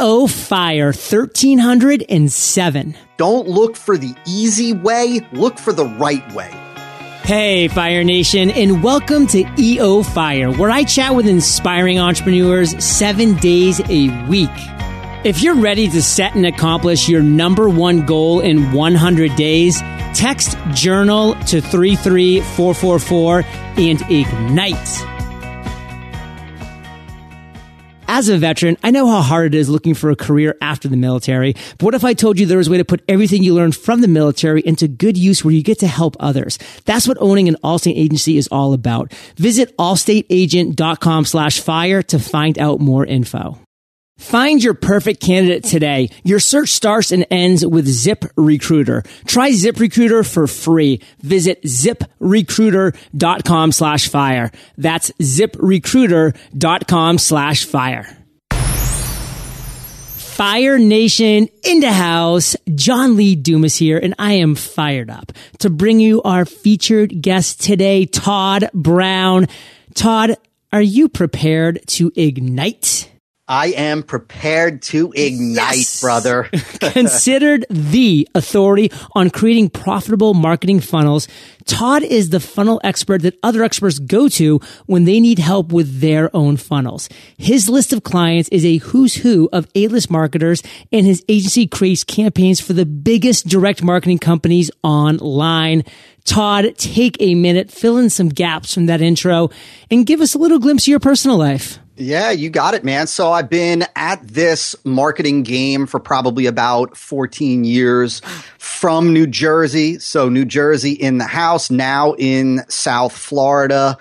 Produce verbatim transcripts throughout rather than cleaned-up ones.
E O Fire thirteen oh seven. Don't look for the easy way, look for the right way. Hey, Fire Nation, and welcome to E O Fire, where I chat with inspiring entrepreneurs seven days a week. If you're ready to set and accomplish your number one goal in one hundred days, text JOURNAL to three three four four four and ignite. As a veteran, I know how hard it is looking for a career after the military, but what if I told you there was a way to put everything you learned from the military into good use where you get to help others? That's what owning an Allstate agency is all about. Visit allstateagent.com slash fire to find out more info. Find your perfect candidate today. Your search starts and ends with ZipRecruiter. Try ZipRecruiter for free. Visit ZipRecruiter.com slash fire. That's ZipRecruiter.com slash fire. Fire Nation in the house. John Lee Dumas here, and I am fired up to bring you our featured guest today, Todd Brown. Todd, are you prepared to ignite? I am prepared to ignite, yes, brother. Considered the authority on creating profitable marketing funnels, Todd is the funnel expert that other experts go to when they need help with their own funnels. His list of clients is a who's who of A-list marketers, and his agency creates campaigns for the biggest direct marketing companies online. Todd, take a minute, fill in some gaps from that intro, and give us a little glimpse of your personal life. Yeah, you got it, man. So I've been at this marketing game for probably about fourteen years, from New Jersey. So New Jersey in the house, now in South Florida,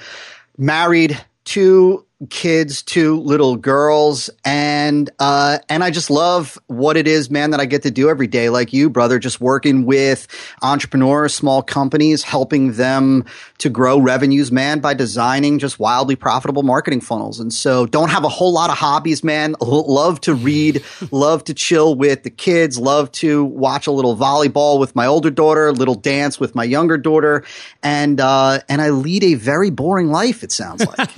married, two kids, two little girls. And, uh, and I just love what it is, man, that I get to do every day, like you, brother, just working with entrepreneurs, small companies, helping them to grow revenues, man, by designing just wildly profitable marketing funnels. And so don't have a whole lot of hobbies, man. Love to read, love to chill with the kids, love to watch a little volleyball with my older daughter, a little dance with my younger daughter. And, uh, and I lead a very boring life, it sounds like.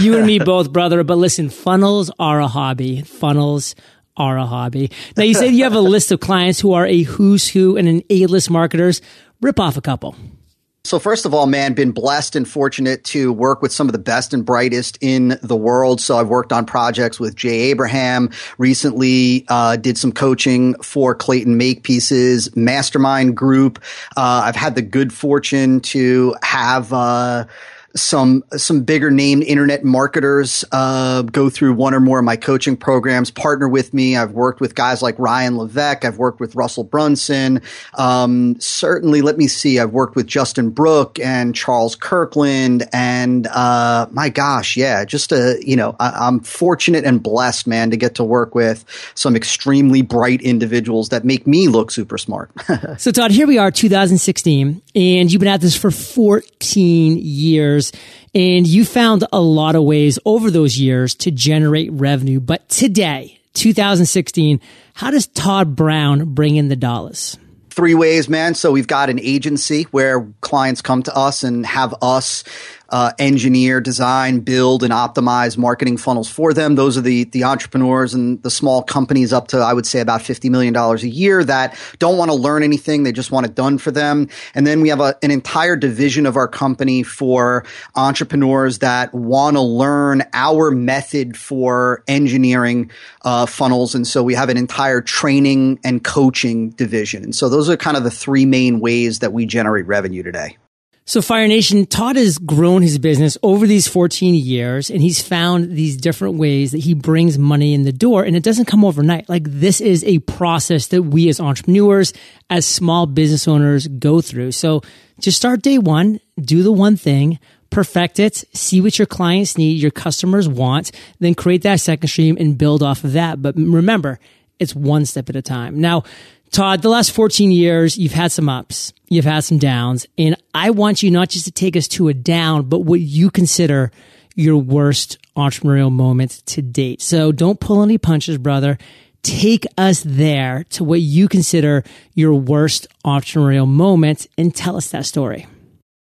You and me both, brother. But listen, funnels are a hobby. Funnels are a hobby. Now, you said you have a list of clients who are a who's who and an A-list marketers. Rip off a couple. So first of all, man, been blessed and fortunate to work with some of the best and brightest in the world. So I've worked on projects with Jay Abraham. Recently uh, did some coaching for Clayton Makepieces Mastermind Group. Uh, I've had the good fortune to have uh, – Some some bigger name internet marketers uh, go through one or more of my coaching programs, partner with me. I've worked with guys like Ryan Levesque. I've worked with Russell Brunson. Um, certainly, let me see. I've worked with Justin Brooke and Charles Kirkland. And uh, my gosh, yeah, just a you know, I, I'm fortunate and blessed, man, to get to work with some extremely bright individuals that make me look super smart. So, Todd, here we are, two thousand sixteen, and you've been at this for fourteen years. And you found a lot of ways over those years to generate revenue. But today, two thousand sixteen, how does Todd Brown bring in the dollars? Three ways, man. So we've got an agency where clients come to us and have us Uh, engineer, design, build, and optimize marketing funnels for them. Those are the the entrepreneurs and the small companies up to, I would say, about fifty million dollars a year that don't want to learn anything. They just want it done for them. And then we have a, an entire division of our company for entrepreneurs that want to learn our method for engineering uh, funnels. And so we have an entire training and coaching division. And so those are kind of the three main ways that we generate revenue today. So Fire Nation, Todd has grown his business over these fourteen years, and he's found these different ways that he brings money in the door, and it doesn't come overnight. Like, this is a process that we as entrepreneurs, as small business owners, go through. So just start day one, do the one thing, perfect it, see what your clients need, your customers want, then create that second stream and build off of that. But remember, it's one step at a time. Now, Todd, the last fourteen years, you've had some ups, you've had some downs, and I want you not just to take us to a down, but what you consider your worst entrepreneurial moment to date. So don't pull any punches, brother. Take us there to what you consider your worst entrepreneurial moment and tell us that story.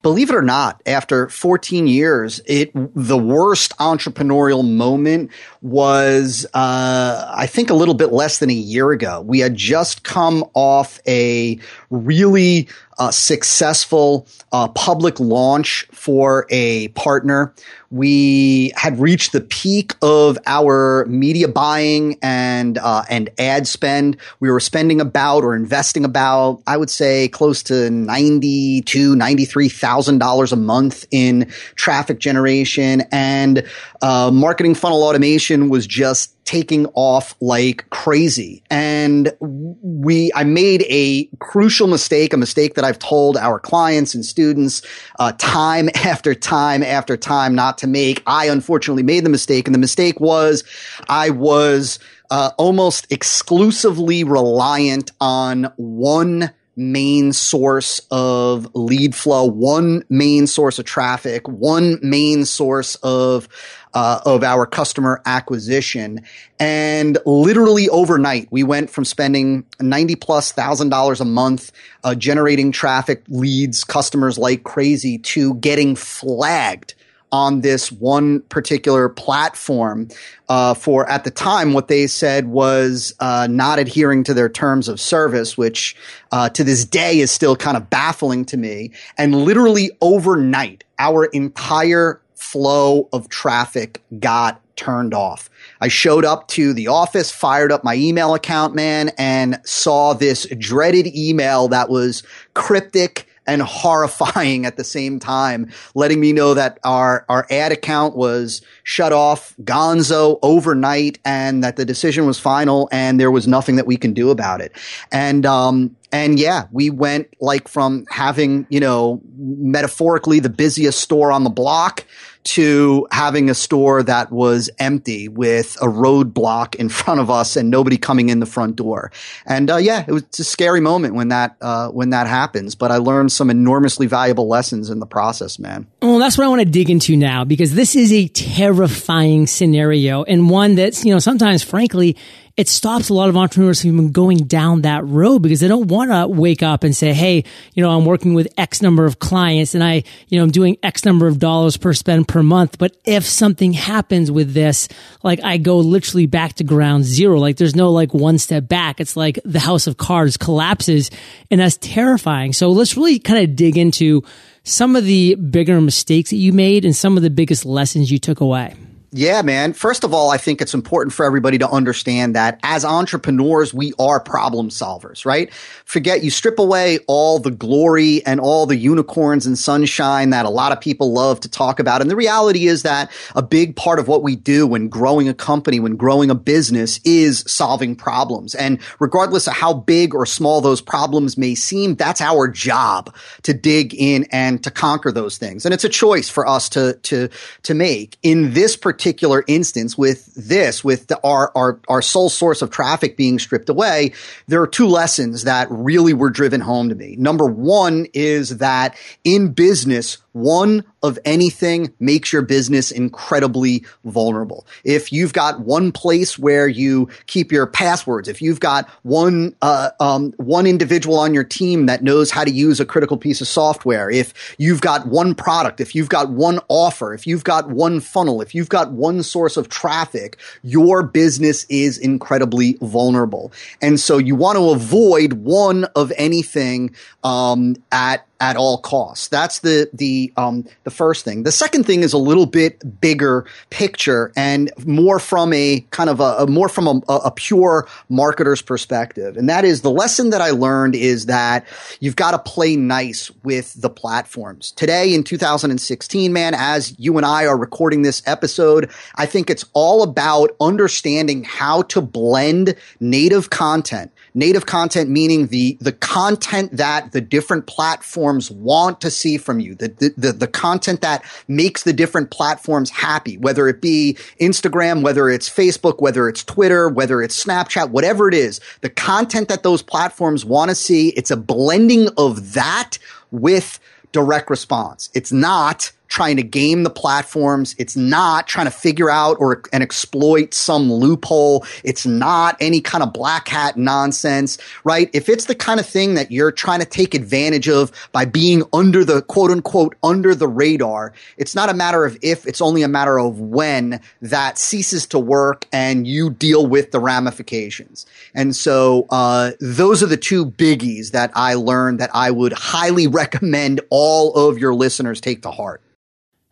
Believe it or not, after fourteen years, it the worst entrepreneurial moment was, uh, I think, a little bit less than a year ago. We had just come off a really uh, successful uh, public launch for a partner. We had reached the peak of our media buying and uh, and ad spend. We were spending about or investing about, I would say, close to ninety-two thousand dollars, ninety-three thousand dollars one thousand dollars a month in traffic generation, and uh, marketing funnel automation was just taking off like crazy. And we, I made a crucial mistake, a mistake that I've told our clients and students uh, time after time after time not to make. I unfortunately made the mistake, and the mistake was I was uh, almost exclusively reliant on one main source of lead flow, one main source of traffic, one main source of uh, of our customer acquisition. And literally overnight, we went from spending ninety plus thousand dollars a month uh, generating traffic, leads, customers like crazy, to getting flagged on this one particular platform uh, for, at the time, what they said was uh, not adhering to their terms of service, which uh, to this day is still kind of baffling to me. And literally overnight, our entire flow of traffic got turned off. I showed up to the office, fired up my email account, man, and saw this dreaded email that was cryptic and horrifying at the same time, letting me know that our, our ad account was shut off, gonzo, overnight, and that the decision was final and there was nothing that we can do about it. And, um, and yeah, we went like from having, you know, metaphorically the busiest store on the block to having a store that was empty with a roadblock in front of us and nobody coming in the front door. And uh, yeah, it was a scary moment when that uh, when that happens. But I learned some enormously valuable lessons in the process, man. Well, that's what I want to dig into now, because this is a terrifying scenario, and one that's, you know, sometimes, frankly, it stops a lot of entrepreneurs from going down that road, because they don't want to wake up and say, hey, you know, I'm working with X number of clients and I, you know, I'm doing X number of dollars per spend per month. But if something happens with this, like, I go literally back to ground zero. Like, there's no like one step back. It's like the house of cards collapses, and that's terrifying. So let's really kind of dig into some of the bigger mistakes that you made and some of the biggest lessons you took away. Yeah, man. First of all, I think it's important for everybody to understand that as entrepreneurs, we are problem solvers, right? Forget, you strip away all the glory and all the unicorns and sunshine that a lot of people love to talk about. And the reality is that a big part of what we do when growing a company, when growing a business, is solving problems. And regardless of how big or small those problems may seem, that's our job, to dig in and to conquer those things. And it's a choice for us to, to, to make. In this particular particular instance, with this, with the, our, our, our sole source of traffic being stripped away, there are two lessons that really were driven home to me. Number one is that in business, one of anything makes your business incredibly vulnerable. If you've got one place where you keep your passwords, if you've got one uh, um, one individual on your team that knows how to use a critical piece of software, if you've got one product, if you've got one offer, if you've got one funnel, if you've got one source of traffic, your business is incredibly vulnerable. And so you want to avoid one of anything um, at at all costs. That's the the um, the first thing. The second thing is a little bit bigger picture and more from a kind of a, a more from a, a pure marketer's perspective. And that is, the lesson that I learned is that you've got to play nice with the platforms. Today in two thousand sixteen, man, as you and I are recording this episode, I think it's all about understanding how to blend native content. Native content meaning the the content that the different platforms want to see from you, the, the, the content that makes the different platforms happy, whether it be Instagram, whether it's Facebook, whether it's Twitter, whether it's Snapchat, whatever it is, the content that those platforms want to see, it's a blending of that with direct response. It's not trying to game the platforms. It's not trying to figure out or and exploit some loophole. It's not any kind of black hat nonsense, right? If it's the kind of thing that you're trying to take advantage of by being under the quote unquote under the radar, it's not a matter of if, it's only a matter of when that ceases to work and you deal with the ramifications. And so uh, those are the two biggies that I learned that I would highly recommend all of your listeners take to heart.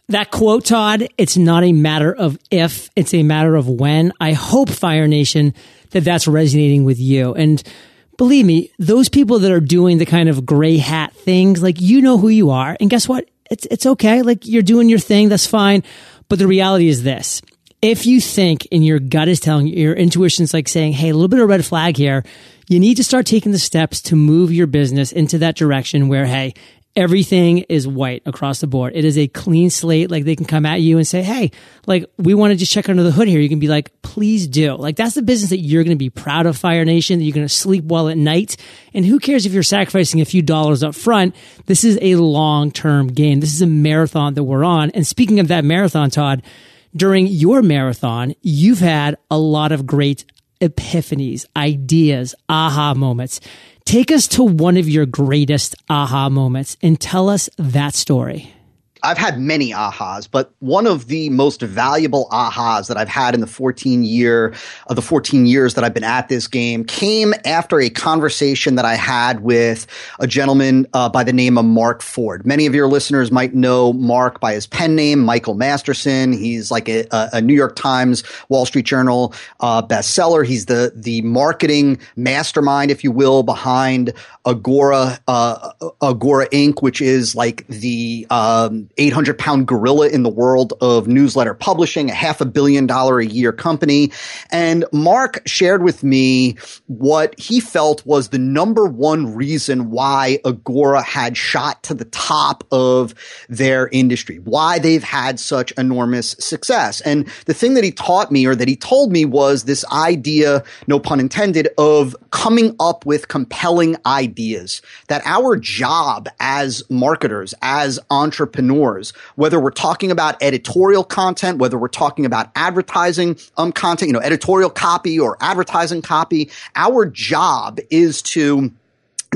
That quote, Todd, it's not a matter of if, it's a matter of when. I hope, Fire Nation, that that's resonating with you. And believe me, those people that are doing the kind of gray hat things, like, you know who you are. And guess what? It's it's okay. Like, you're doing your thing. That's fine. But the reality is this. If you think and your gut is telling you, your intuition's like saying, hey, a little bit of red flag here, you need to start taking the steps to move your business into that direction where, hey, everything is white across the board. It is a clean slate. Like, they can come at you and say, hey, like, we want to just check under the hood here. You can be like, please do. Like, that's the business that you're going to be proud of, Fire Nation, that you're going to sleep well at night. And who cares if you're sacrificing a few dollars up front? This is a long-term game. This is a marathon that we're on. And speaking of that marathon, Todd, during your marathon, you've had a lot of great epiphanies, ideas, aha moments. Take us to one of your greatest aha moments and tell us that story. I've had many ahas, but one of the most valuable ahas that I've had in the fourteen year of the fourteen years that I've been at this game came after a conversation that I had with a gentleman uh, by the name of Mark Ford. Many of your listeners might know Mark by his pen name, Michael Masterson. He's like a, a New York Times, Wall Street Journal uh, bestseller. He's the the marketing mastermind, if you will, behind Agora, uh, Agora Incorporated, which is like the um, eight hundred pound gorilla in the world of newsletter publishing, a half a billion dollar a year company. And Mark shared with me what he felt was the number one reason why Agora had shot to the top of their industry, why they've had such enormous success. And the thing that he taught me, or that he told me, was this idea, no pun intended, of coming up with compelling ideas, that our job as marketers, as entrepreneurs, whether we're talking about editorial content, whether we're talking about advertising um, content, you know, editorial copy or advertising copy, our job is to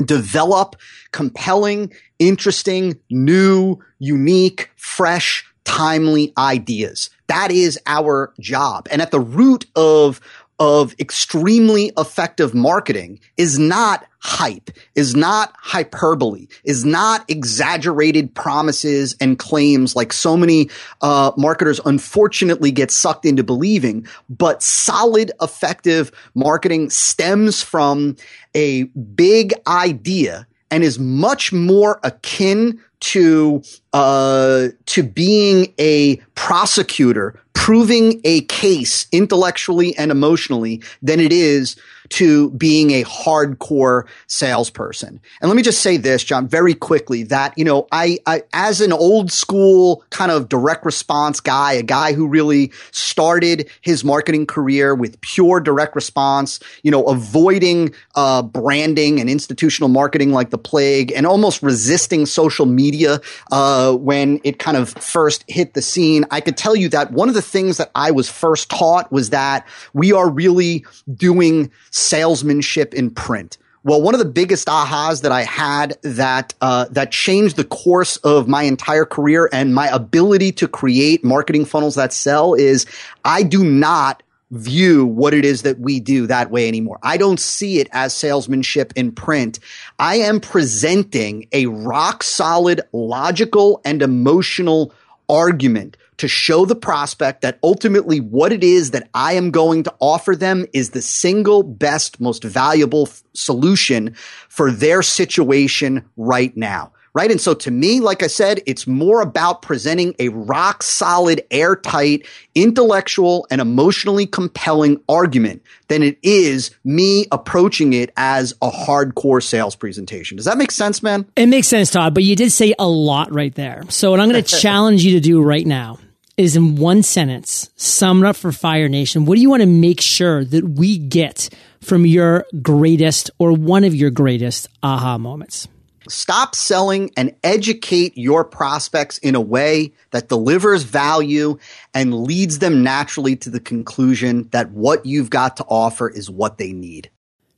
develop compelling, interesting, new, unique, fresh, timely ideas. That is our job. And at the root of of extremely effective marketing is not hype, is not hyperbole, is not exaggerated promises and claims like so many uh, marketers unfortunately get sucked into believing, but solid, effective marketing stems from a big idea and is much more akin to uh, to being a prosecutor proving a case intellectually and emotionally than it is to being a hardcore salesperson. And let me just say this, John, very quickly, that, you know, I, I as an old school kind of direct response guy, a guy who really started his marketing career with pure direct response, you know, avoiding uh, branding and institutional marketing like the plague, and almost resisting social media uh, when it kind of first hit the scene, I could tell you that one of the things that I was first taught was that we are really doing salesmanship in print. Well, one of the biggest ahas that I had that uh, that changed the course of my entire career and my ability to create marketing funnels that sell is I do not view what it is that we do that way anymore. I don't see it as salesmanship in print. I am presenting a rock solid, logical, and emotional argument to show the prospect that ultimately what it is that I am going to offer them is the single best, most valuable f- solution for their situation right now. Right. And so to me, like I said, it's more about presenting a rock solid, airtight, intellectual, and emotionally compelling argument than it is me approaching it as a hardcore sales presentation. Does that make sense, man? It makes sense, Todd, but you did say a lot right there. So what I'm going to challenge you to do right now is, in one sentence, sum it up for Fire Nation. What do you want to make sure that we get from your greatest, or one of your greatest, aha moments? Stop selling and educate your prospects in a way that delivers value and leads them naturally to the conclusion that what you've got to offer is what they need.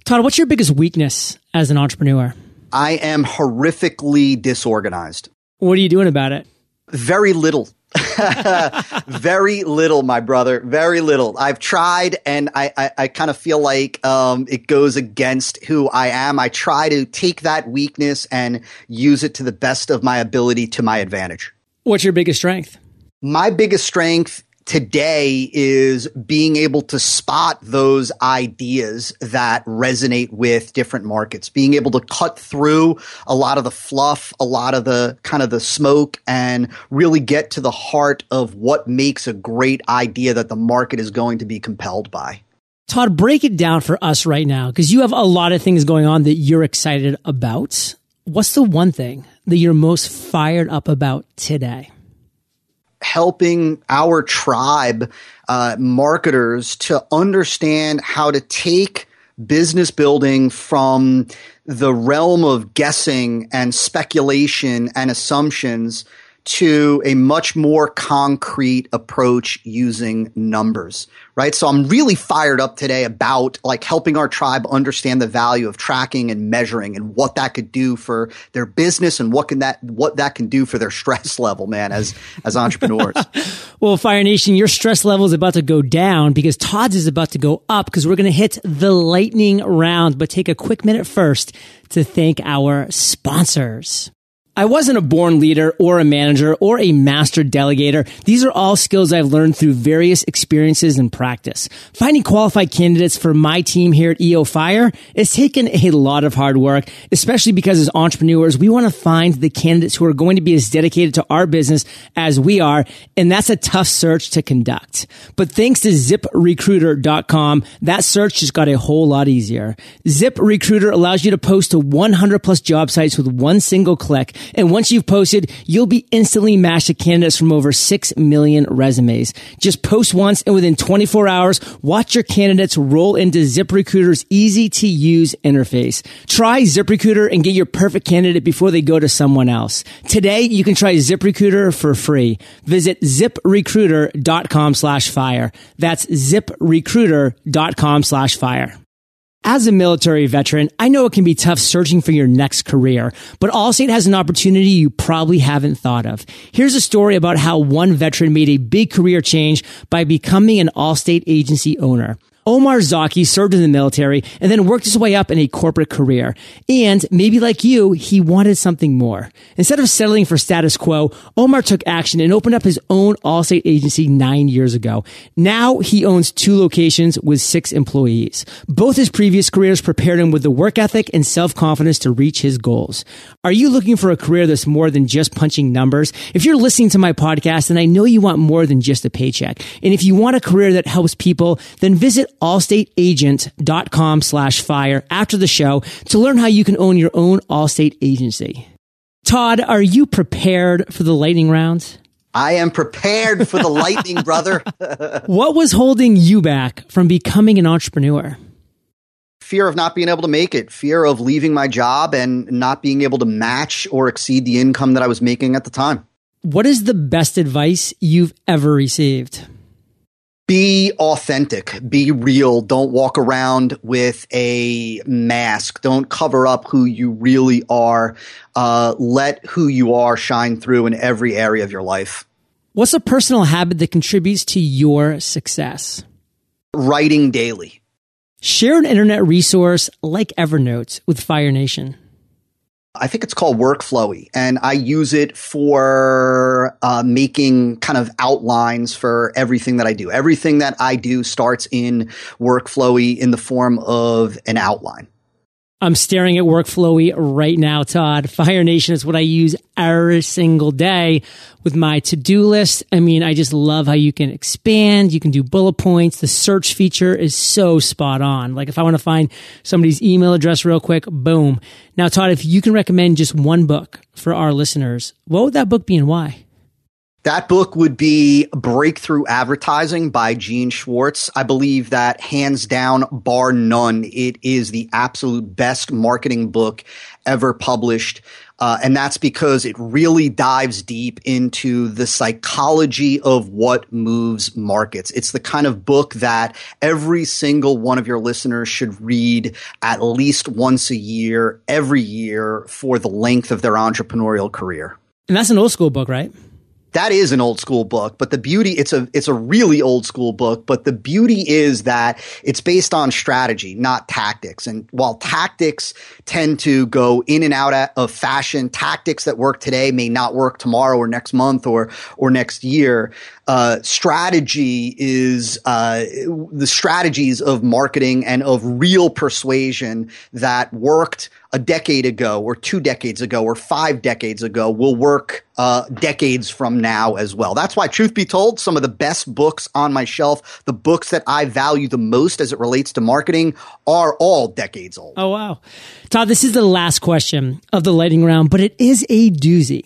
Todd, what's your biggest weakness as an entrepreneur? I am horrifically disorganized. What are you doing about it? Very little. Very little, my brother. Very little. I've tried, and I, I, I kind of feel like um, it goes against who I am. I try to take that weakness and use it to the best of my ability to my advantage. What's your biggest strength? My biggest strength today is being able to spot those ideas that resonate with different markets, being able to cut through a lot of the fluff, a lot of the kind of the smoke, and really get to the heart of what makes a great idea that the market is going to be compelled by. Todd, break it down for us right now, because you have a lot of things going on that you're excited about. What's the one thing that you're most fired up about today? Helping our tribe, uh, marketers, to understand how to take business building from the realm of guessing and speculation and assumptions to a much more concrete approach using numbers, right? So I'm really fired up today about like helping our tribe understand the value of tracking and measuring and what that could do for their business and what can that what that can do for their stress level, man, as as entrepreneurs. Well, Fire Nation, your stress level is about to go down because Todd's is about to go up, because we're going to hit the lightning round, but take a quick minute first to thank our sponsors. I wasn't a born leader or a manager or a master delegator. These are all skills I've learned through various experiences and practice. Finding qualified candidates for my team here at E O Fire has taken a lot of hard work, especially because as entrepreneurs, we want to find the candidates who are going to be as dedicated to our business as we are, and that's a tough search to conduct. But thanks to zip recruiter dot com, that search just got a whole lot easier. ZipRecruiter allows you to post to one hundred plus job sites with one single click. And once you've posted, you'll be instantly matched to candidates from over six million resumes. Just post once, and within twenty-four hours, watch your candidates roll into ZipRecruiter's easy-to-use interface. Try ZipRecruiter and get your perfect candidate before they go to someone else. Today, you can try ZipRecruiter for free. Visit ZipRecruiter.com slash fire. That's ZipRecruiter.com slash fire. As a military veteran, I know it can be tough searching for your next career, but Allstate has an opportunity you probably haven't thought of. Here's a story about how one veteran made a big career change by becoming an Allstate agency owner. Omar Zaki served in the military and then worked his way up in a corporate career. And maybe like you, he wanted something more. Instead of settling for status quo, Omar took action and opened up his own Allstate agency nine years ago. Now he owns two locations with six employees. Both his previous careers prepared him with the work ethic and self-confidence to reach his goals. Are you looking for a career that's more than just punching numbers? If you're listening to my podcast, then I know you want more than just a paycheck. And if you want a career that helps people, then visit allstateagent.com slash fire after the show to learn how you can own your own Allstate agency. Todd, are you prepared for the lightning round? I am prepared for the lightning, brother. What was holding you back from becoming an entrepreneur? Fear of not being able to make it, fear of leaving my job and not being able to match or exceed the income that I was making at the time. What is the best advice you've ever received? Be authentic. Be real. Don't walk around with a mask. Don't cover up who you really are. Uh, let who you are shine through in every area of your life. What's a personal habit that contributes to your success? Writing daily. Share an internet resource like Evernote with Fire Nation. I think it's called Workflowy, and I use it for uh, making kind of outlines for everything that I do. Everything that I do starts in Workflowy in the form of an outline. I'm staring at Workflowy right now, Todd. Fire Nation is what I use every single day with my to-do list. I mean, I just love how you can expand. You can do bullet points. The search feature is so spot on. Like if I want to find somebody's email address real quick, boom. Now, Todd, if you can recommend just one book for our listeners, what would that book be and why? That book would be Breakthrough Advertising by Gene Schwartz. I believe that hands down, bar none, it is the absolute best marketing book ever published. Uh, and that's because it really dives deep into the psychology of what moves markets. It's the kind of book that every single one of your listeners should read at least once a year, every year, for the length of their entrepreneurial career. And that's an old school book, right? That is an old school book, but the beauty, it's a, it's a really old school book, but the beauty is that it's based on strategy, not tactics. And while tactics tend to go in and out of fashion, tactics that work today may not work tomorrow or next month or, or next year. Uh, strategy is, uh, the strategies of marketing and of real persuasion that worked a decade ago or two decades ago or five decades ago will work uh, decades from now as well. That's why, truth be told, some of the best books on my shelf, the books that I value the most as it relates to marketing, are all decades old. Oh, wow. Todd, this is the last question of the lightning round, but it is a doozy.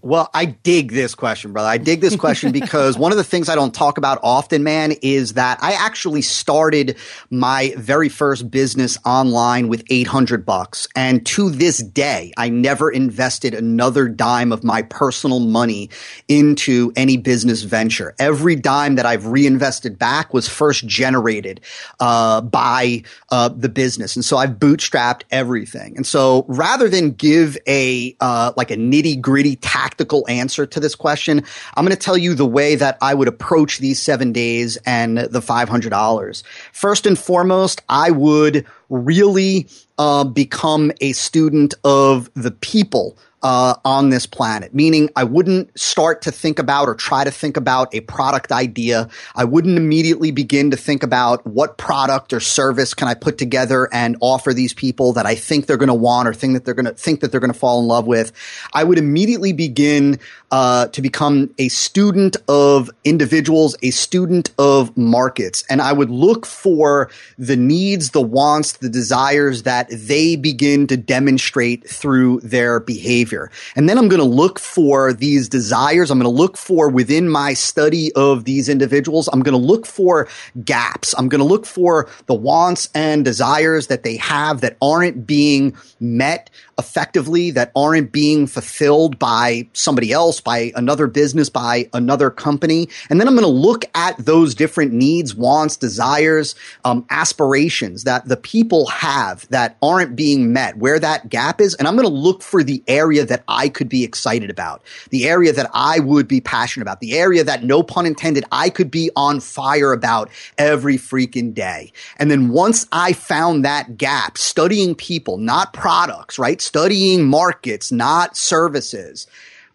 Well, I dig this question, brother. I dig this question because one of the things I don't talk about often, man, is that I actually started my very first business online with eight hundred bucks. And to this day, I never invested another dime of my personal money into any business venture. Every dime that I've reinvested back was first generated uh, by uh, the business. And so I've bootstrapped everything. And so rather than give a uh, like a nitty gritty tactic, practical answer to this question, I'm going to tell you the way that I would approach these seven days and the five hundred dollars. First and foremost, I would really uh, become a student of the people Uh, on this planet, meaning I wouldn't start to think about or try to think about a product idea. I wouldn't immediately begin to think about what product or service can I put together and offer these people that I think they're going to want or think that they're going to think that they're going to fall in love with. I would immediately begin uh, to become a student of individuals, a student of markets, and I would look for the needs, the wants, the desires that they begin to demonstrate through their behavior. And then I'm going to look for these desires. I'm going to look for, within my study of these individuals, I'm going to look for gaps. I'm going to look for the wants and desires that they have that aren't being met effectively, that aren't being fulfilled by somebody else, by another business, by another company. And then I'm going to look at those different needs, wants, desires, um, aspirations that the people have that aren't being met, where that gap is. And I'm going to look for the area that I could be excited about, the area that I would be passionate about, the area that, no pun intended, I could be on fire about every freaking day. And then once I found that gap, studying people, not products, right? Studying markets, not services,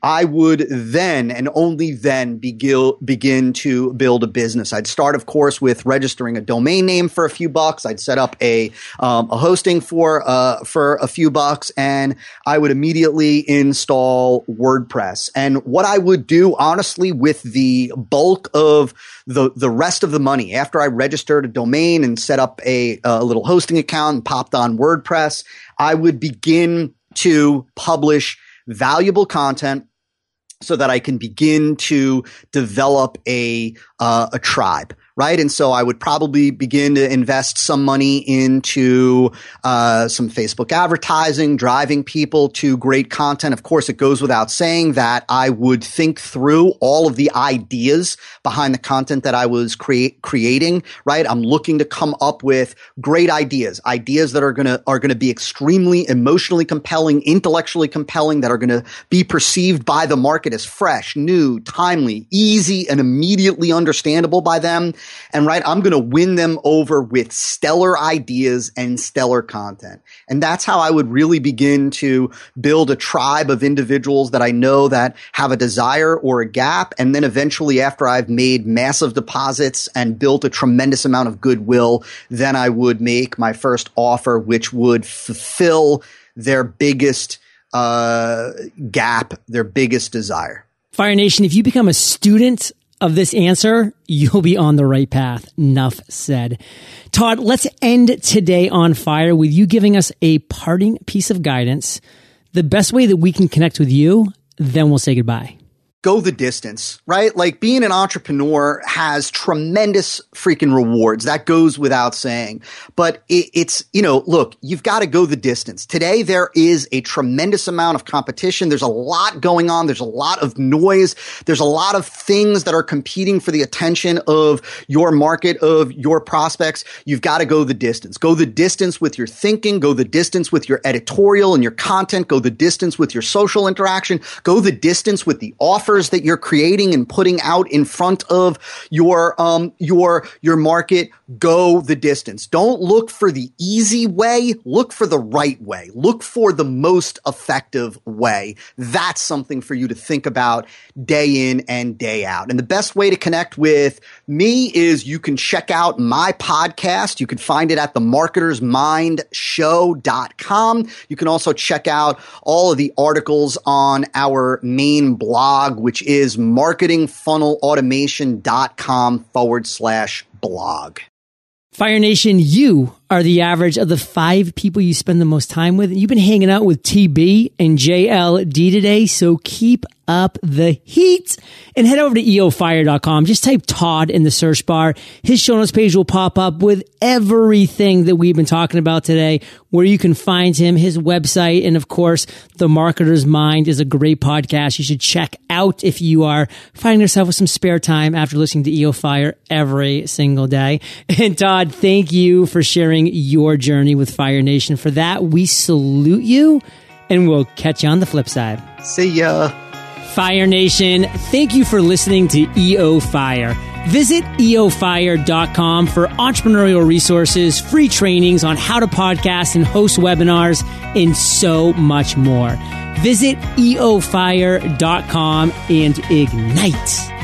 I would then and only then begin, begin to build a business. I'd start, of course, with registering a domain name for a few bucks. I'd set up a um, a hosting for uh, for a few bucks, and I would immediately install WordPress. And what I would do, honestly, with the bulk of the the rest of the money, after I registered a domain and set up a, a little hosting account and popped on WordPress, I would begin to publish valuable content so that I can begin to develop a uh, a tribe, right? And so I would probably begin to invest some money into uh, some Facebook advertising, driving people to great content. Of course, it goes without saying that I would think through all of the ideas behind the content that I was create, creating, right? I'm looking to come up with great ideas, ideas that are going to are going to be extremely emotionally compelling, intellectually compelling, that are going to be perceived by the market as fresh, new, timely, easy, and immediately understandable by them. And right, I'm going to win them over with stellar ideas and stellar content. And that's how I would really begin to build a tribe of individuals that I know that have a desire or a gap. And then eventually, after I've made massive deposits and built a tremendous amount of goodwill, then I would make my first offer, which would fulfill their biggest uh, gap, their biggest desire. Fire Nation, if you become a student of this answer, you'll be on the right path. Enough said. Todd, let's end today on fire with you giving us a parting piece of guidance, the best way that we can connect with you, then we'll say goodbye. Go the distance, right? Like being an entrepreneur has tremendous freaking rewards. That goes without saying. But it, it's, you know, look, you've got to go the distance. Today, there is a tremendous amount of competition. There's a lot going on. There's a lot of noise. There's a lot of things that are competing for the attention of your market, of your prospects. You've got to go the distance. Go the distance with your thinking. Go the distance with your editorial and your content. Go the distance with your social interaction. Go the distance with the offer that you're creating and putting out in front of your um your your market. Go the distance. Don't look for the easy way. Look for the right way. Look for the most effective way. That's something for you to think about day in and day out. And the best way to connect with me is you can check out my podcast. You can find it at the marketers mind show dot com. You can also check out all of the articles on our main blog, which is marketing funnel automation dot com forward slash blog. Fire Nation, you are the average of the five people you spend the most time with. You've been hanging out with T B and J L D today, so keep up the heat and head over to E O fire dot com. Just type Todd in the search bar. His show notes page will pop up with everything that we've been talking about today, where you can find him, his website, and of course, The Marketer's Mind is a great podcast you should check out if you are finding yourself with some spare time after listening to E O Fire every single day. And Todd, thank you for sharing your journey with Fire Nation. For that, we salute you and we'll catch you on the flip side. See ya. Fire Nation, thank you for listening to E O Fire. Visit E O fire dot com for entrepreneurial resources, free trainings on how to podcast and host webinars, and so much more. Visit E O fire dot com and ignite.